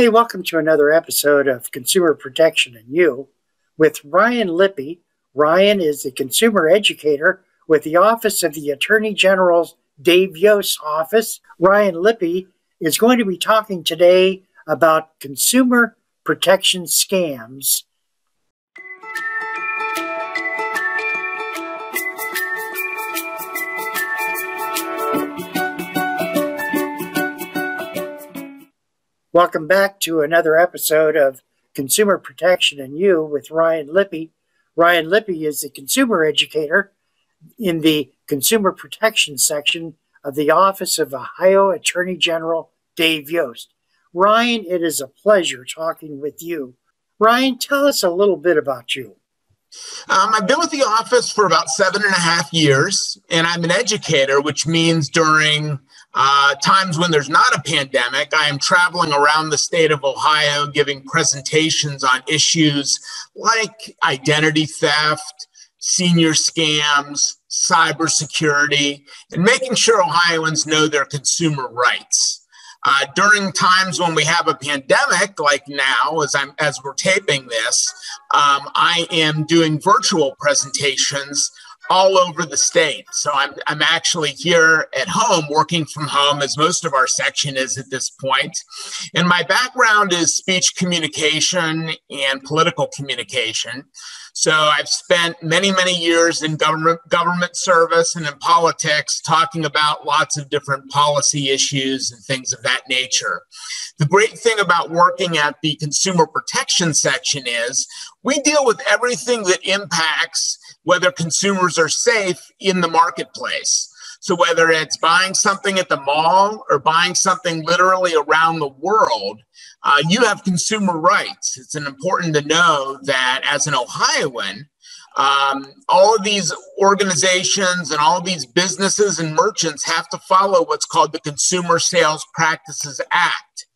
Hey, welcome to another episode of Consumer Protection and You with Ryan Lippi. Ryan is a consumer educator with the Office of the Attorney General's Dave Yost office. Ryan Lippi is going to be talking today about consumer protection scams. Welcome back to another episode of Consumer Protection and You with Ryan Lippi. Ryan Lippi is a consumer educator in the Consumer Protection section of the Office of Ohio Attorney General Dave Yost. Ryan, it is a pleasure talking with you. Ryan, tell us a little bit about you. I've been with the office for about 7.5 years, and I'm an educator, which means during times when there's not a pandemic, I am traveling around the state of Ohio giving presentations on issues like identity theft, senior scams, cybersecurity, and making sure Ohioans know their consumer rights. During times when we have a pandemic, like now, as we're taping this, I am doing virtual presentations all over the state. So I'm actually here at home, working from home, as most of our section is at this point. And my background is speech communication and political communication. So I've spent many, many years in government service and in politics talking about lots of different policy issues and things of that nature. The great thing about working at the Consumer Protection section is we deal with everything that impacts whether consumers are safe in the marketplace. So whether it's buying something at the mall or buying something literally around the world, you have consumer rights. It's important to know that as an Ohioan, all of these organizations and all of these businesses and merchants have to follow what's called the Consumer Sales Practices Act.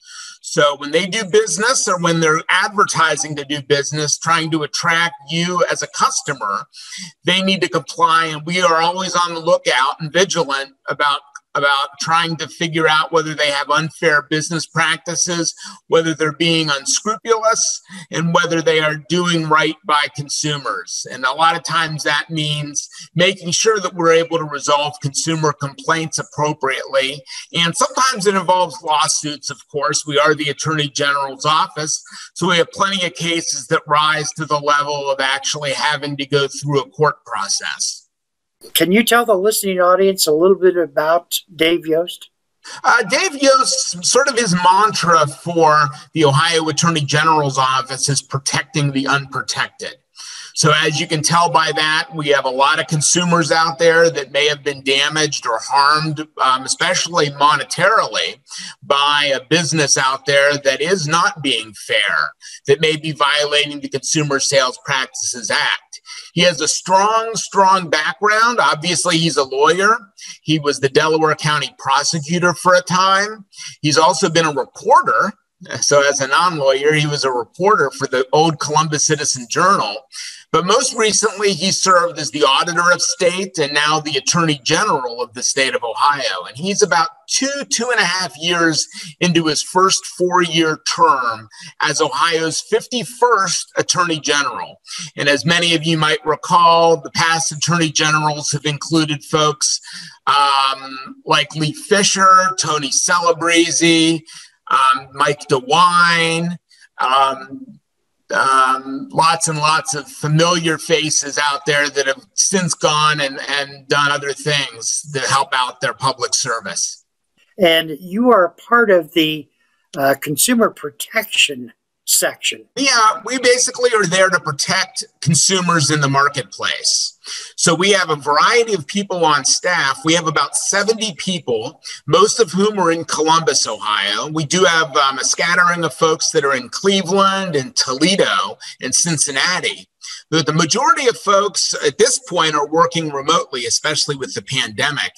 So when they do business or when they're advertising to do business, trying to attract you as a customer, they need to comply. And we are always on the lookout and vigilant about trying to figure out whether they have unfair business practices, whether they're being unscrupulous, and whether they are doing right by consumers. And a lot of times that means making sure that we're able to resolve consumer complaints appropriately. And sometimes it involves lawsuits, of course. We are the Attorney General's office, so we have plenty of cases that rise to the level of actually having to go through a court process. Can you tell the listening audience a little bit about Dave Yost? Dave Yost, sort of his mantra for the Ohio Attorney General's office is protecting the unprotected. So as you can tell by that, we have a lot of consumers out there that may have been damaged or harmed, especially monetarily, by a business out there that is not being fair, that may be violating the Consumer Sales Practices Act. He has a strong, strong background. Obviously, he's a lawyer. He was the Delaware County prosecutor for a time. He's also been a reporter. So as a non-lawyer, he was a reporter for the old Columbus Citizen Journal. But most recently, he served as the auditor of state and now the Attorney General of the state of Ohio. And he's about two and a half years into his first 4-year term as Ohio's 51st Attorney General. And as many of you might recall, the past Attorney Generals have included folks like Lee Fisher, Tony Celebreze, Mike Dewine, lots and lots of familiar faces out there that have since gone and done other things that help out their public service. And you are part of the Consumer Protection section. Yeah, we basically are there to protect consumers in the marketplace. So we have a variety of people on staff. We have about 70 people, most of whom are in Columbus, Ohio. We do have a scattering of folks that are in Cleveland and Toledo and Cincinnati. But the majority of folks at this point are working remotely, especially with the pandemic.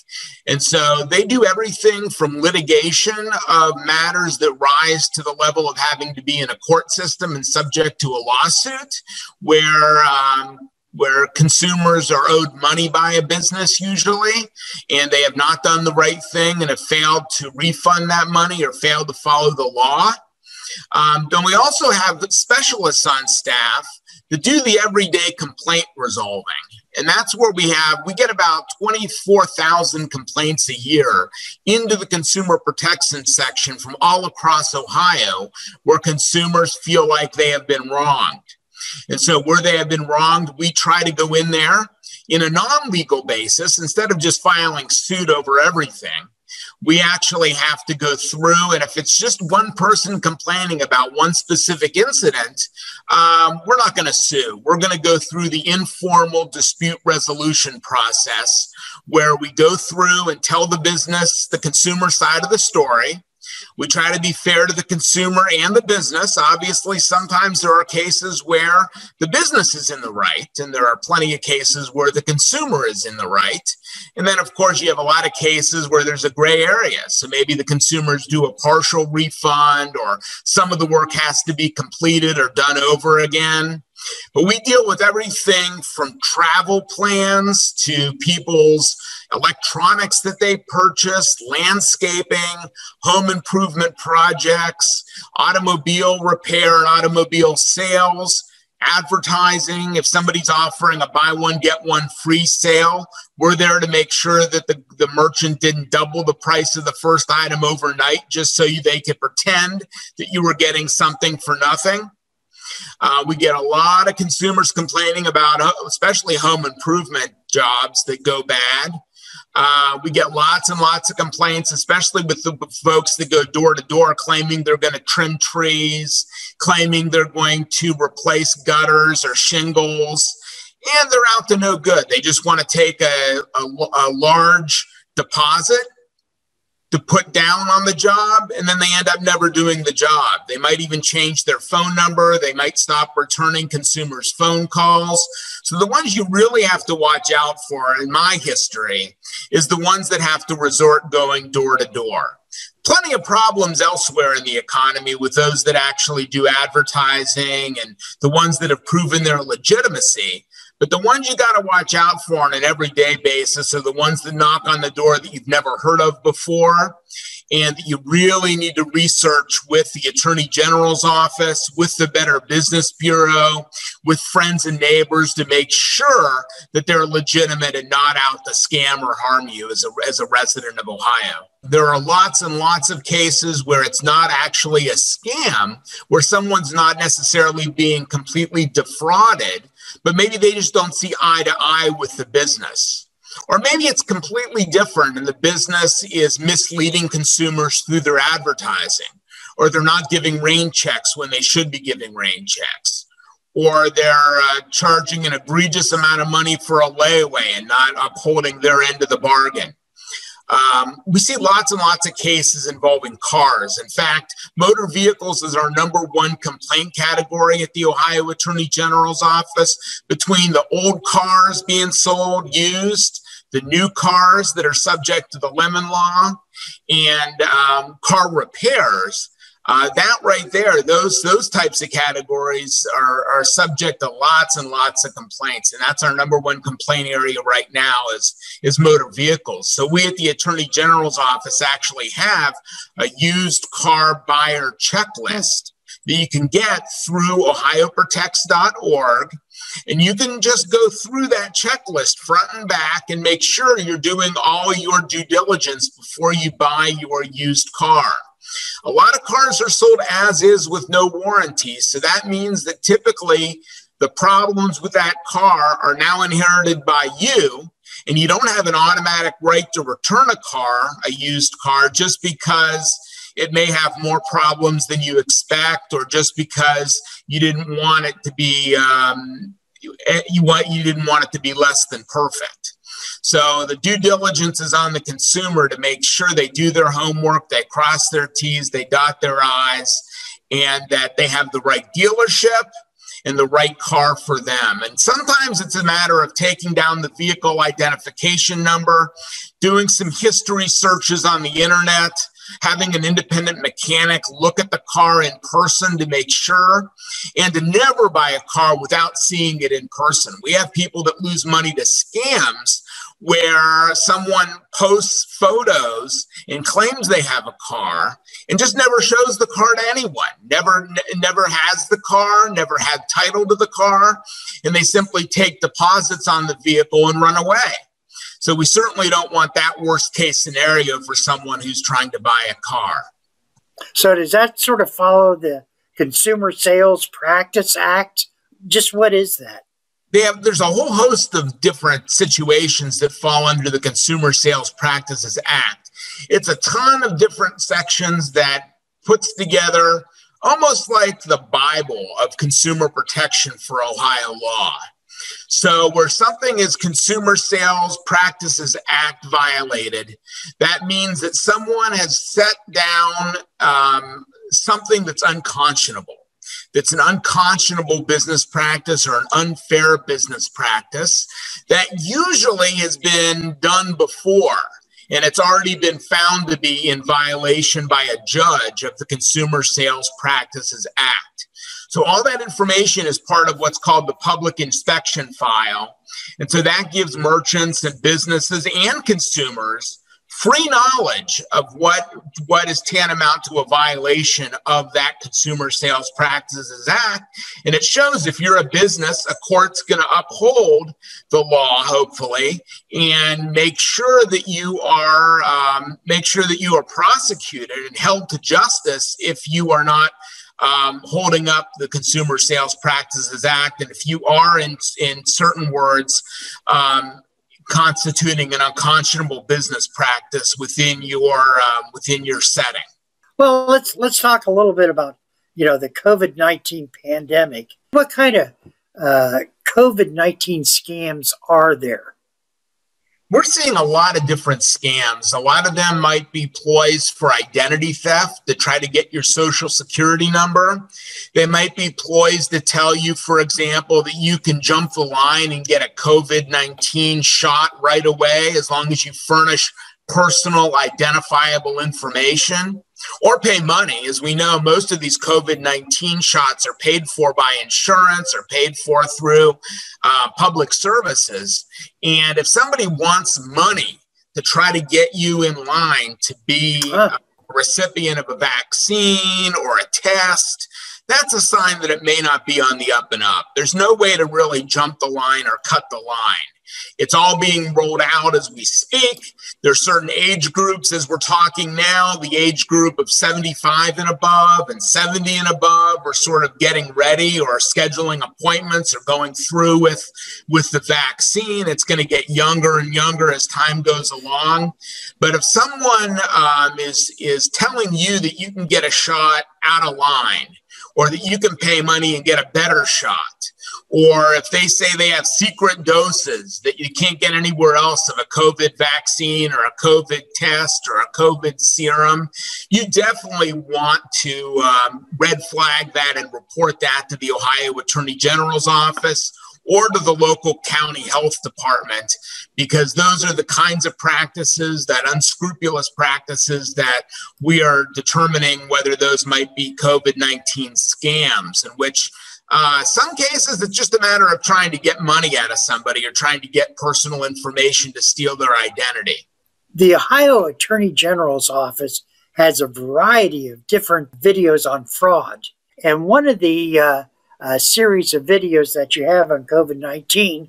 And so they do everything from litigation of matters that rise to the level of having to be in a court system and subject to a lawsuit where consumers are owed money by a business usually, and they have not done the right thing and have failed to refund that money or failed to follow the law. Then we also have specialists on staff to do the everyday complaint resolving. And that's where we get about 24,000 complaints a year into the consumer protection section from all across Ohio, where consumers feel like they have been wronged. And so where they have been wronged, we try to go in there in a non-legal basis. Instead of just filing suit over everything, we actually have to go through, and if it's just one person complaining about one specific incident, we're not going to sue. We're going to go through the informal dispute resolution process, where we go through and tell the business the consumer side of the story. We try to be fair to the consumer and the business. Obviously, sometimes there are cases where the business is in the right, and there are plenty of cases where the consumer is in the right. And then, of course, you have a lot of cases where there's a gray area. So maybe the consumers do a partial refund, or some of the work has to be completed or done over again. But we deal with everything from travel plans to people's electronics that they purchased, landscaping, home improvement projects, automobile repair and automobile sales, advertising. If somebody's offering a buy one, get one free sale, we're there to make sure that the merchant didn't double the price of the first item overnight just so they could pretend that you were getting something for nothing. We get a lot of consumers complaining about, especially home improvement jobs that go bad. We get lots and lots of complaints, especially with the folks that go door to door claiming they're going to trim trees, claiming they're going to replace gutters or shingles, and they're out to no good. They just want to take a large deposit to put down on the job, and then they end up never doing the job. They might even change their phone number. They might stop returning consumers' phone calls. So the ones you really have to watch out for in my history is the ones that have to resort going door to door. Plenty of problems elsewhere in the economy with those that actually do advertising and the ones that have proven their legitimacy. But the ones you got to watch out for on an everyday basis are the ones that knock on the door that you've never heard of before, and that you really need to research with the Attorney General's office, with the Better Business Bureau, with friends and neighbors to make sure that they're legitimate and not out to scam or harm you as a resident of Ohio. There are lots and lots of cases where it's not actually a scam, where someone's not necessarily being completely defrauded, but maybe they just don't see eye to eye with the business. Or maybe it's completely different and the business is misleading consumers through their advertising, or they're not giving rain checks when they should be giving rain checks, or they're charging an egregious amount of money for a layaway and not upholding their end of the bargain. We see lots and lots of cases involving cars. In fact, motor vehicles is our #1 complaint category at the Ohio Attorney General's office. Between the old cars being sold, used, the new cars that are subject to the lemon law, and car repairs, that right there, those types of categories are subject to lots and lots of complaints. And that's our #1 complaint area right now is motor vehicles. So we at the Attorney General's office actually have a used car buyer checklist that you can get through OhioProtects.org. And you can just go through that checklist front and back and make sure you're doing all your due diligence before you buy your used car. A lot of cars are sold as is with no warranty. So that means that typically the problems with that car are now inherited by you, and you don't have an automatic right to return a used car, just because it may have more problems than you expect, or just because you didn't want it to be less than perfect. So the due diligence is on the consumer to make sure they do their homework, they cross their T's, they dot their I's, and that they have the right dealership and the right car for them. And sometimes it's a matter of taking down the vehicle identification number, doing some history searches on the internet, having an independent mechanic look at the car in person to make sure, and to never buy a car without seeing it in person. We have people that lose money to scams where someone posts photos and claims they have a car and just never shows the car to anyone, never has the car, never had title to the car, and they simply take deposits on the vehicle and run away. So we certainly don't want that worst case scenario for someone who's trying to buy a car. So does that sort of follow the Consumer Sales Practice Act? Just what is that? There's a whole host of different situations that fall under the Consumer Sales Practices Act. It's a ton of different sections that puts together almost like the Bible of consumer protection for Ohio law. So where something is Consumer Sales Practices Act violated, that means that someone has set down something that's unconscionable. That's an unconscionable business practice or an unfair business practice that usually has been done before, and it's already been found to be in violation by a judge of the Consumer Sales Practices Act. So all that information is part of what's called the public inspection file. And so that gives merchants and businesses and consumers free knowledge of what is tantamount to a violation of that Consumer Sales Practices Act. And it shows if you're a business, a court's going to uphold the law, hopefully, and make sure that you are prosecuted and held to justice if you are not holding up the Consumer Sales Practices Act. And if you are, in certain words, constituting an unconscionable business practice within your setting. Well, let's talk a little bit about the COVID-19 pandemic. What kind of COVID-19 scams are there? We're seeing a lot of different scams. A lot of them might be ploys for identity theft to try to get your social security number. They might be ploys to tell you, for example, that you can jump the line and get a COVID-19 shot right away as long as you furnish personal identifiable information or pay money. As we know, most of these COVID-19 shots are paid for by insurance or paid for through public services. And if somebody wants money to try to get you in line to be a recipient of a vaccine or a test, that's a sign that it may not be on the up and up. There's no way to really jump the line or cut the line. It's all being rolled out as we speak. There are certain age groups, as we're talking now, the age group of 75 and above and 70 and above are sort of getting ready or scheduling appointments or going through with the vaccine. It's going to get younger and younger as time goes along. But if someone is telling you that you can get a shot out of line, or that you can pay money and get a better shot, or if they say they have secret doses that you can't get anywhere else of a COVID vaccine or a COVID test or a COVID serum, you definitely want to red flag that and report that to the Ohio Attorney General's office or to the local county health department, because those are the kinds of practices, that unscrupulous practices, that we are determining whether those might be COVID-19 scams, in which some cases it's just a matter of trying to get money out of somebody or trying to get personal information to steal their identity. The Ohio Attorney General's office has a variety of different videos on fraud. And one of the a series of videos that you have on COVID-19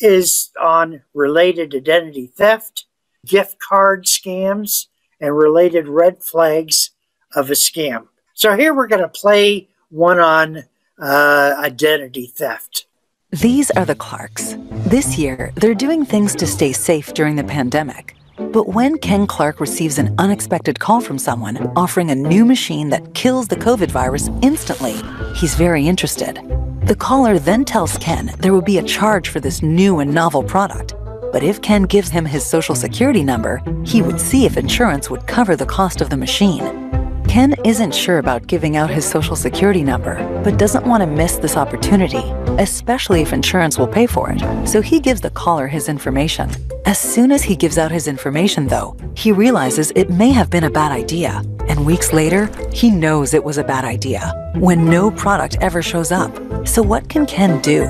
is on related identity theft, gift card scams, and related red flags of a scam. So here we're going to play one on identity theft. These are the Clarks. This year, they're doing things to stay safe during the pandemic. But when Ken Clark receives an unexpected call from someone offering a new machine that kills the COVID virus instantly, he's very interested. The caller then tells Ken there will be a charge for this new and novel product. But if Ken gives him his social security number, he would see if insurance would cover the cost of the machine. Ken isn't sure about giving out his social security number, but doesn't want to miss this opportunity, especially if insurance will pay for it. So he gives the caller his information. As soon as he gives out his information, though, he realizes it may have been a bad idea. And weeks later, he knows it was a bad idea when no product ever shows up. So what can Ken do?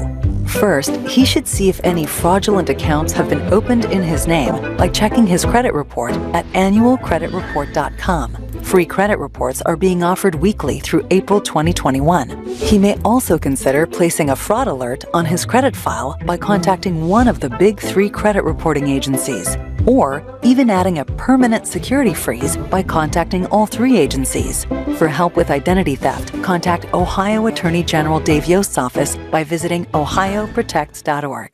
First, he should see if any fraudulent accounts have been opened in his name by checking his credit report at AnnualCreditReport.com. Free credit reports are being offered weekly through April 2021. He may also consider placing a fraud alert on his credit file by contacting one of the big three credit reporting agencies, or even adding a permanent security freeze by contacting all three agencies. For help with identity theft, contact Ohio Attorney General Dave Yost's office by visiting OhioProtects.org.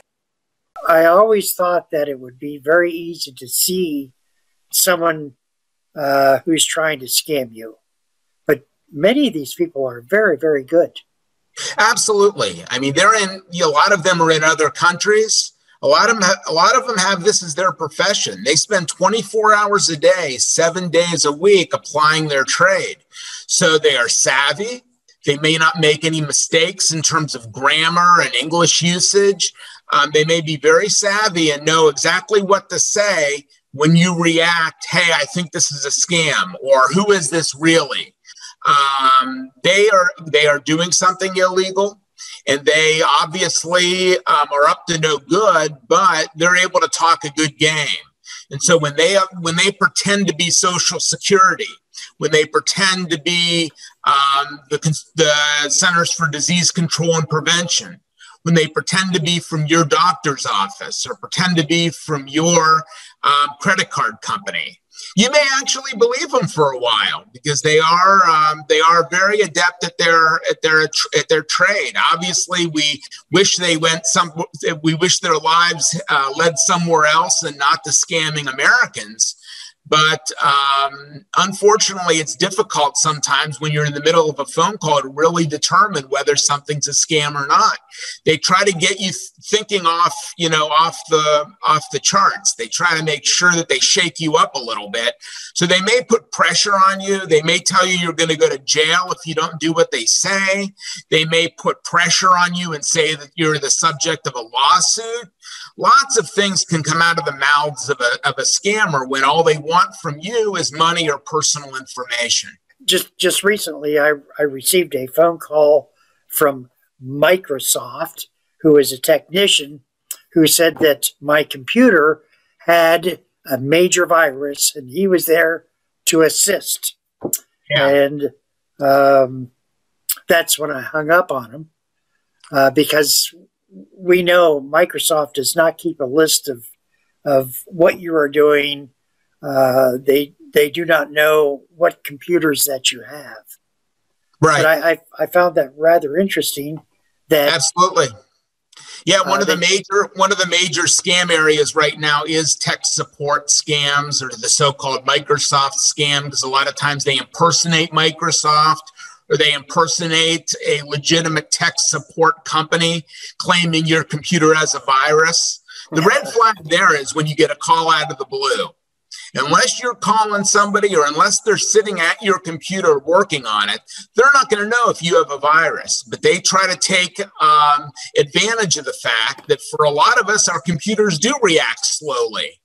I always thought that it would be very easy to see someone who's trying to scam you. But many of these people are very, very good. Absolutely. I mean, they're in, a lot of them are in other countries. A lot of them have this as their profession. They spend 24 hours a day, 7 days a week applying their trade. So they are savvy. They may not make any mistakes in terms of grammar and English usage. They may be very savvy and know exactly what to say when you react, hey, I think this is a scam, or who is this really? They are doing something illegal, and they obviously are up to no good, but they're able to talk a good game. And so when they pretend to be Social Security, when they pretend to be the Centers for Disease Control and Prevention, when they pretend to be from your doctor's office or pretend to be from your credit card company, you may actually believe them for a while because they are very adept at their trade. Obviously, we wish their lives led somewhere else and not to scamming Americans. But unfortunately, it's difficult sometimes when you're in the middle of a phone call to really determine whether something's a scam or not. They try to get you thinking off the charts. They try to make sure that they shake you up a little bit. So they may put pressure on you. They may tell you you're going to go to jail if you don't do what they say. They may put pressure on you and say that you're the subject of a lawsuit. Lots of things can come out of the mouths of a scammer when all they want from you is money or personal information. Just recently, I received a phone call from Microsoft, who is a technician, who said that my computer had a major virus, and he was there to assist. Yeah. And that's when I hung up on him because we know Microsoft does not keep a list of what you are doing. They do not know what computers that you have. Right. But I found that rather interesting. That absolutely. Yeah, one of the major scam areas right now is tech support scams or the so-called Microsoft scam, because a lot of times they impersonate Microsoft, or they impersonate a legitimate tech support company claiming your computer has a virus. The red flag there is when you get a call out of the blue. Unless you're calling somebody or unless they're sitting at your computer working on it, they're not going to know if you have a virus. But they try to take advantage of the fact that for a lot of us, our computers do react slowly.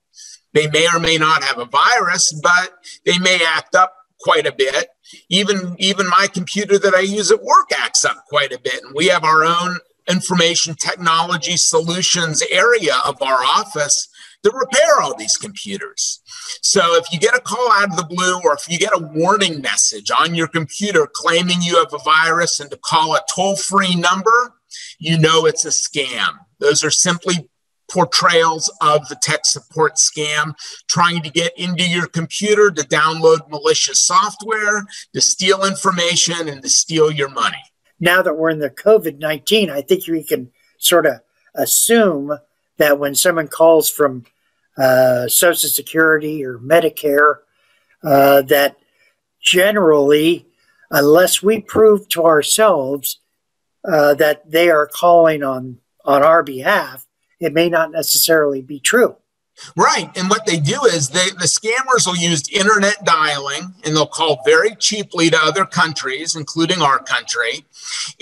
They may or may not have a virus, but they may act up quite a bit. Even my computer that I use at work acts up quite a bit. And we have our own information technology solutions area of our office to repair all these computers. So if you get a call out of the blue, or if you get a warning message on your computer claiming you have a virus and to call a toll-free number, you know it's a scam. Those are simply portrayals of the tech support scam, trying to get into your computer to download malicious software, to steal information, and to steal your money. Now that we're in the COVID-19, I think we can sort of assume that when someone calls from Social Security or Medicare, that generally, unless we prove to ourselves that they are calling on our behalf, it may not necessarily be true. Right. And what they do is the scammers will use internet dialing, and they'll call very cheaply to other countries, including our country.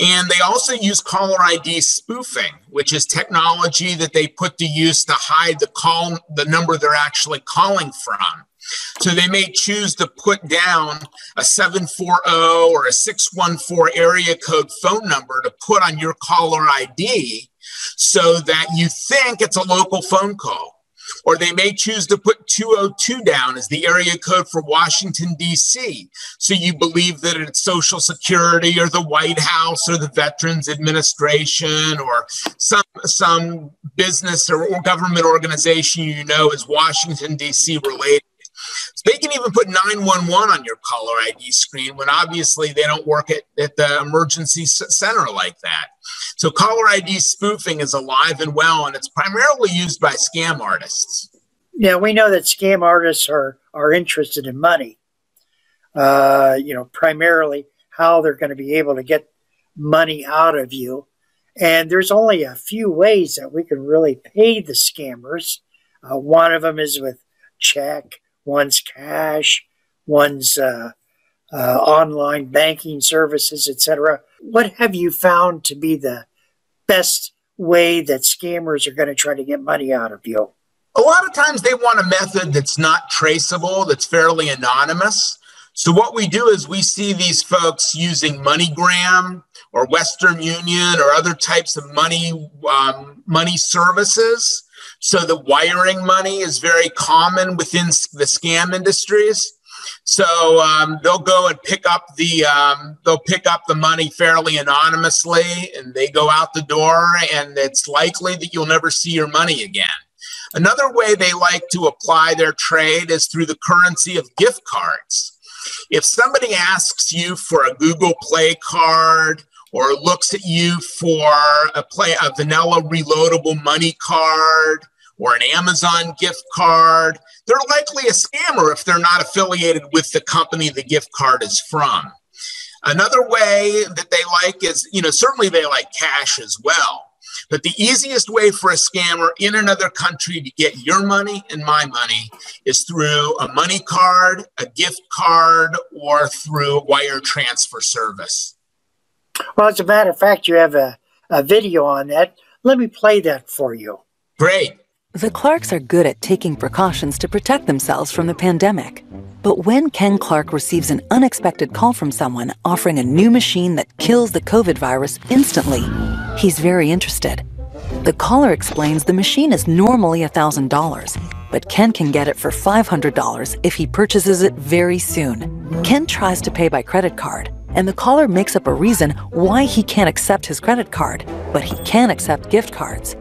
And they also use caller ID spoofing, which is technology that they put to use to hide the number they're actually calling from. So they may choose to put down a 740 or a 614 area code phone number to put on your caller ID so that you think it's a local phone call. Or they may choose to put 202 down as the area code for Washington, D.C. So you believe that it's Social Security or the White House or the Veterans Administration or some business or government organization you know is Washington, D.C. related. So they can even put 911 on your caller ID screen when obviously they don't work at the emergency center like that. So caller ID spoofing is alive and well, and it's primarily used by scam artists. Yeah, we know that scam artists are interested in money, you know, primarily how they're going to be able to get money out of you. And there's only a few ways that we can really pay the scammers. One of them is with check, one's cash, one's online banking services, etc. What have you found to be the best way that scammers are going to try to get money out of you? A lot of times they want a method that's not traceable, that's fairly anonymous. So what we do is we see these folks using MoneyGram or Western Union or other types of money services. So the wiring money is very common within the scam industries. So they'll go and pick up the money fairly anonymously, and they go out the door, and it's likely that you'll never see your money again. Another way they like to apply their trade is through the currency of gift cards. If somebody asks you for a Google Play card or looks at you for a vanilla reloadable money card or an Amazon gift card, they're likely a scammer if they're not affiliated with the company the gift card is from. Another way that they like is, you know, certainly they like cash as well. But the easiest way for a scammer in another country to get your money and my money is through a money card, a gift card, or through a wire transfer service. Well, as a matter of fact, you have a video on that. Let me play that for you. Great. The Clarks are good at taking precautions to protect themselves from the pandemic. But when Ken Clark receives an unexpected call from someone offering a new machine that kills the COVID virus instantly, he's very interested. The caller explains the machine is normally $1,000, but Ken can get it for $500 if he purchases it very soon. Ken tries to pay by credit card, and the caller makes up a reason why he can't accept his credit card, but he can accept gift cards.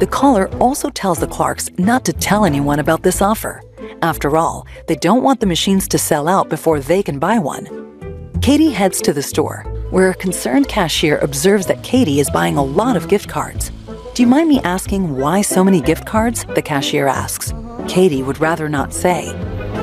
The caller also tells the Clarks not to tell anyone about this offer. After all, they don't want the machines to sell out before they can buy one. Katie heads to the store, where a concerned cashier observes that Katie is buying a lot of gift cards. "Do you mind me asking why so many gift cards?" the cashier asks. Katie would rather not say.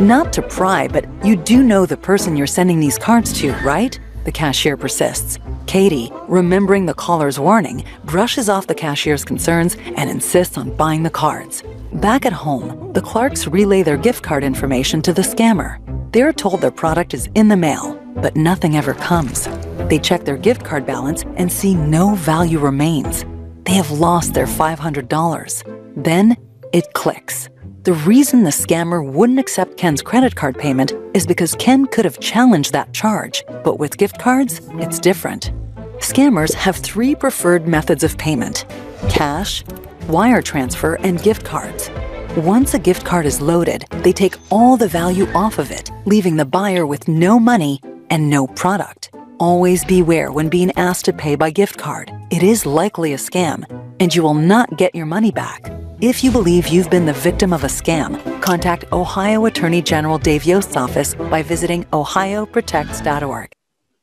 "Not to pry, but you do know the person you're sending these cards to, right?" the cashier persists. Katie, remembering the caller's warning, brushes off the cashier's concerns and insists on buying the cards. Back at home, the Clarks relay their gift card information to the scammer. They're told their product is in the mail, but nothing ever comes. They check their gift card balance and see no value remains. They have lost their $500. Then it clicks. The reason the scammer wouldn't accept Ken's credit card payment is because Ken could have challenged that charge, but with gift cards, it's different. Scammers have three preferred methods of payment: cash, wire transfer, and gift cards. Once a gift card is loaded, they take all the value off of it, leaving the buyer with no money and no product. Always beware when being asked to pay by gift card. It is likely a scam, and you will not get your money back. If you believe you've been the victim of a scam, contact Ohio Attorney General Dave Yost's office by visiting OhioProtects.org.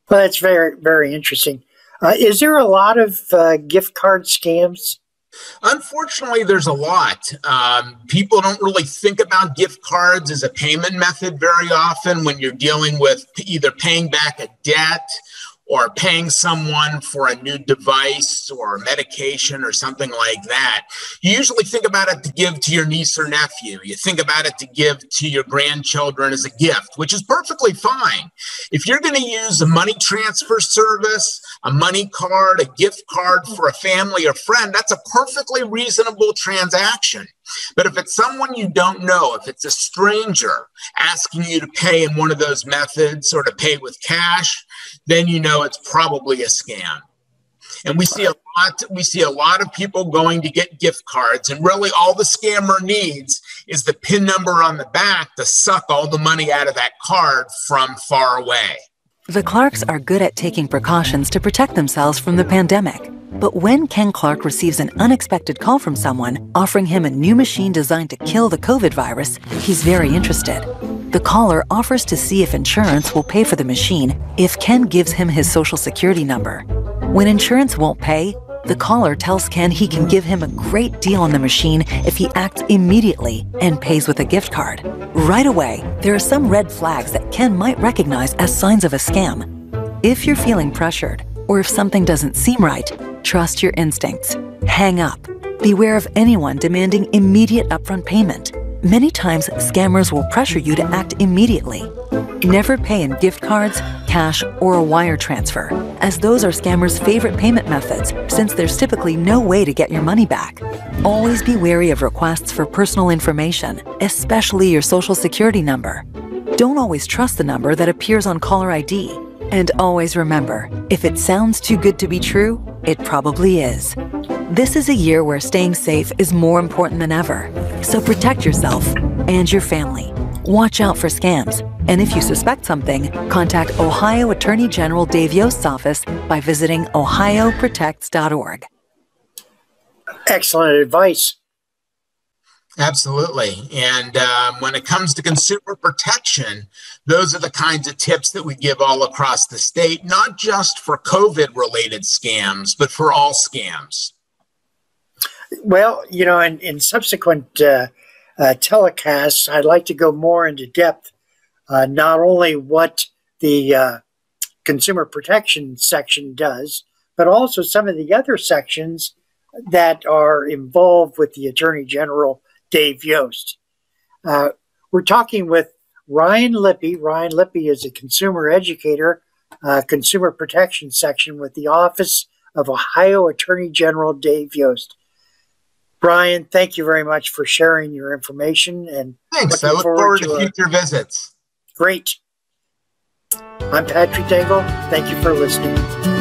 Well, that's very, very interesting. Is there a lot of gift card scams? Unfortunately, there's a lot. People don't really think about gift cards as a payment method very often when you're dealing with either paying back a debt or paying someone for a new device or medication or something like that. You usually think about it to give to your niece or nephew. You think about it to give to your grandchildren as a gift, which is perfectly fine. If you're going to use a money transfer service, a money card, a gift card for a family or friend, that's a perfectly reasonable transaction. But if it's someone you don't know, if it's a stranger asking you to pay in one of those methods or to pay with cash, then you know it's probably a scam. And we see a lot of people going to get gift cards, and really all the scammer needs is the PIN number on the back to suck all the money out of that card from far away. The Clarks are good at taking precautions to protect themselves from the pandemic. But when Ken Clark receives an unexpected call from someone offering him a new machine designed to kill the COVID virus, he's very interested. The caller offers to see if insurance will pay for the machine if Ken gives him his Social Security number. When insurance won't pay, the caller tells Ken he can give him a great deal on the machine if he acts immediately and pays with a gift card. Right away, there are some red flags that Ken might recognize as signs of a scam. If you're feeling pressured, or if something doesn't seem right, trust your instincts. Hang up. Beware of anyone demanding immediate upfront payment. Many times, scammers will pressure you to act immediately. Never pay in gift cards, cash, or a wire transfer, as those are scammers' favorite payment methods, since there's typically no way to get your money back. Always be wary of requests for personal information, especially your Social Security number. Don't always trust the number that appears on caller ID. And always remember, if it sounds too good to be true, it probably is. This is a year where staying safe is more important than ever. So protect yourself and your family. Watch out for scams. And if you suspect something, contact Ohio Attorney General Dave Yost's office by visiting OhioProtects.org. Excellent advice. Absolutely. And when it comes to consumer protection, those are the kinds of tips that we give all across the state, not just for COVID-related scams, but for all scams. Well, you know, in subsequent telecasts, I'd like to go more into depth, not only what the consumer protection section does, but also some of the other sections that are involved with the Attorney General, Dave Yost. We're talking with Ryan Lippi. Ryan Lippi is a consumer educator, consumer protection section with the Office of Ohio Attorney General Dave Yost. Ryan, thank you very much for sharing your information. And thanks. I look forward to future visits. Great. I'm Patrick Dangle. Thank you for listening.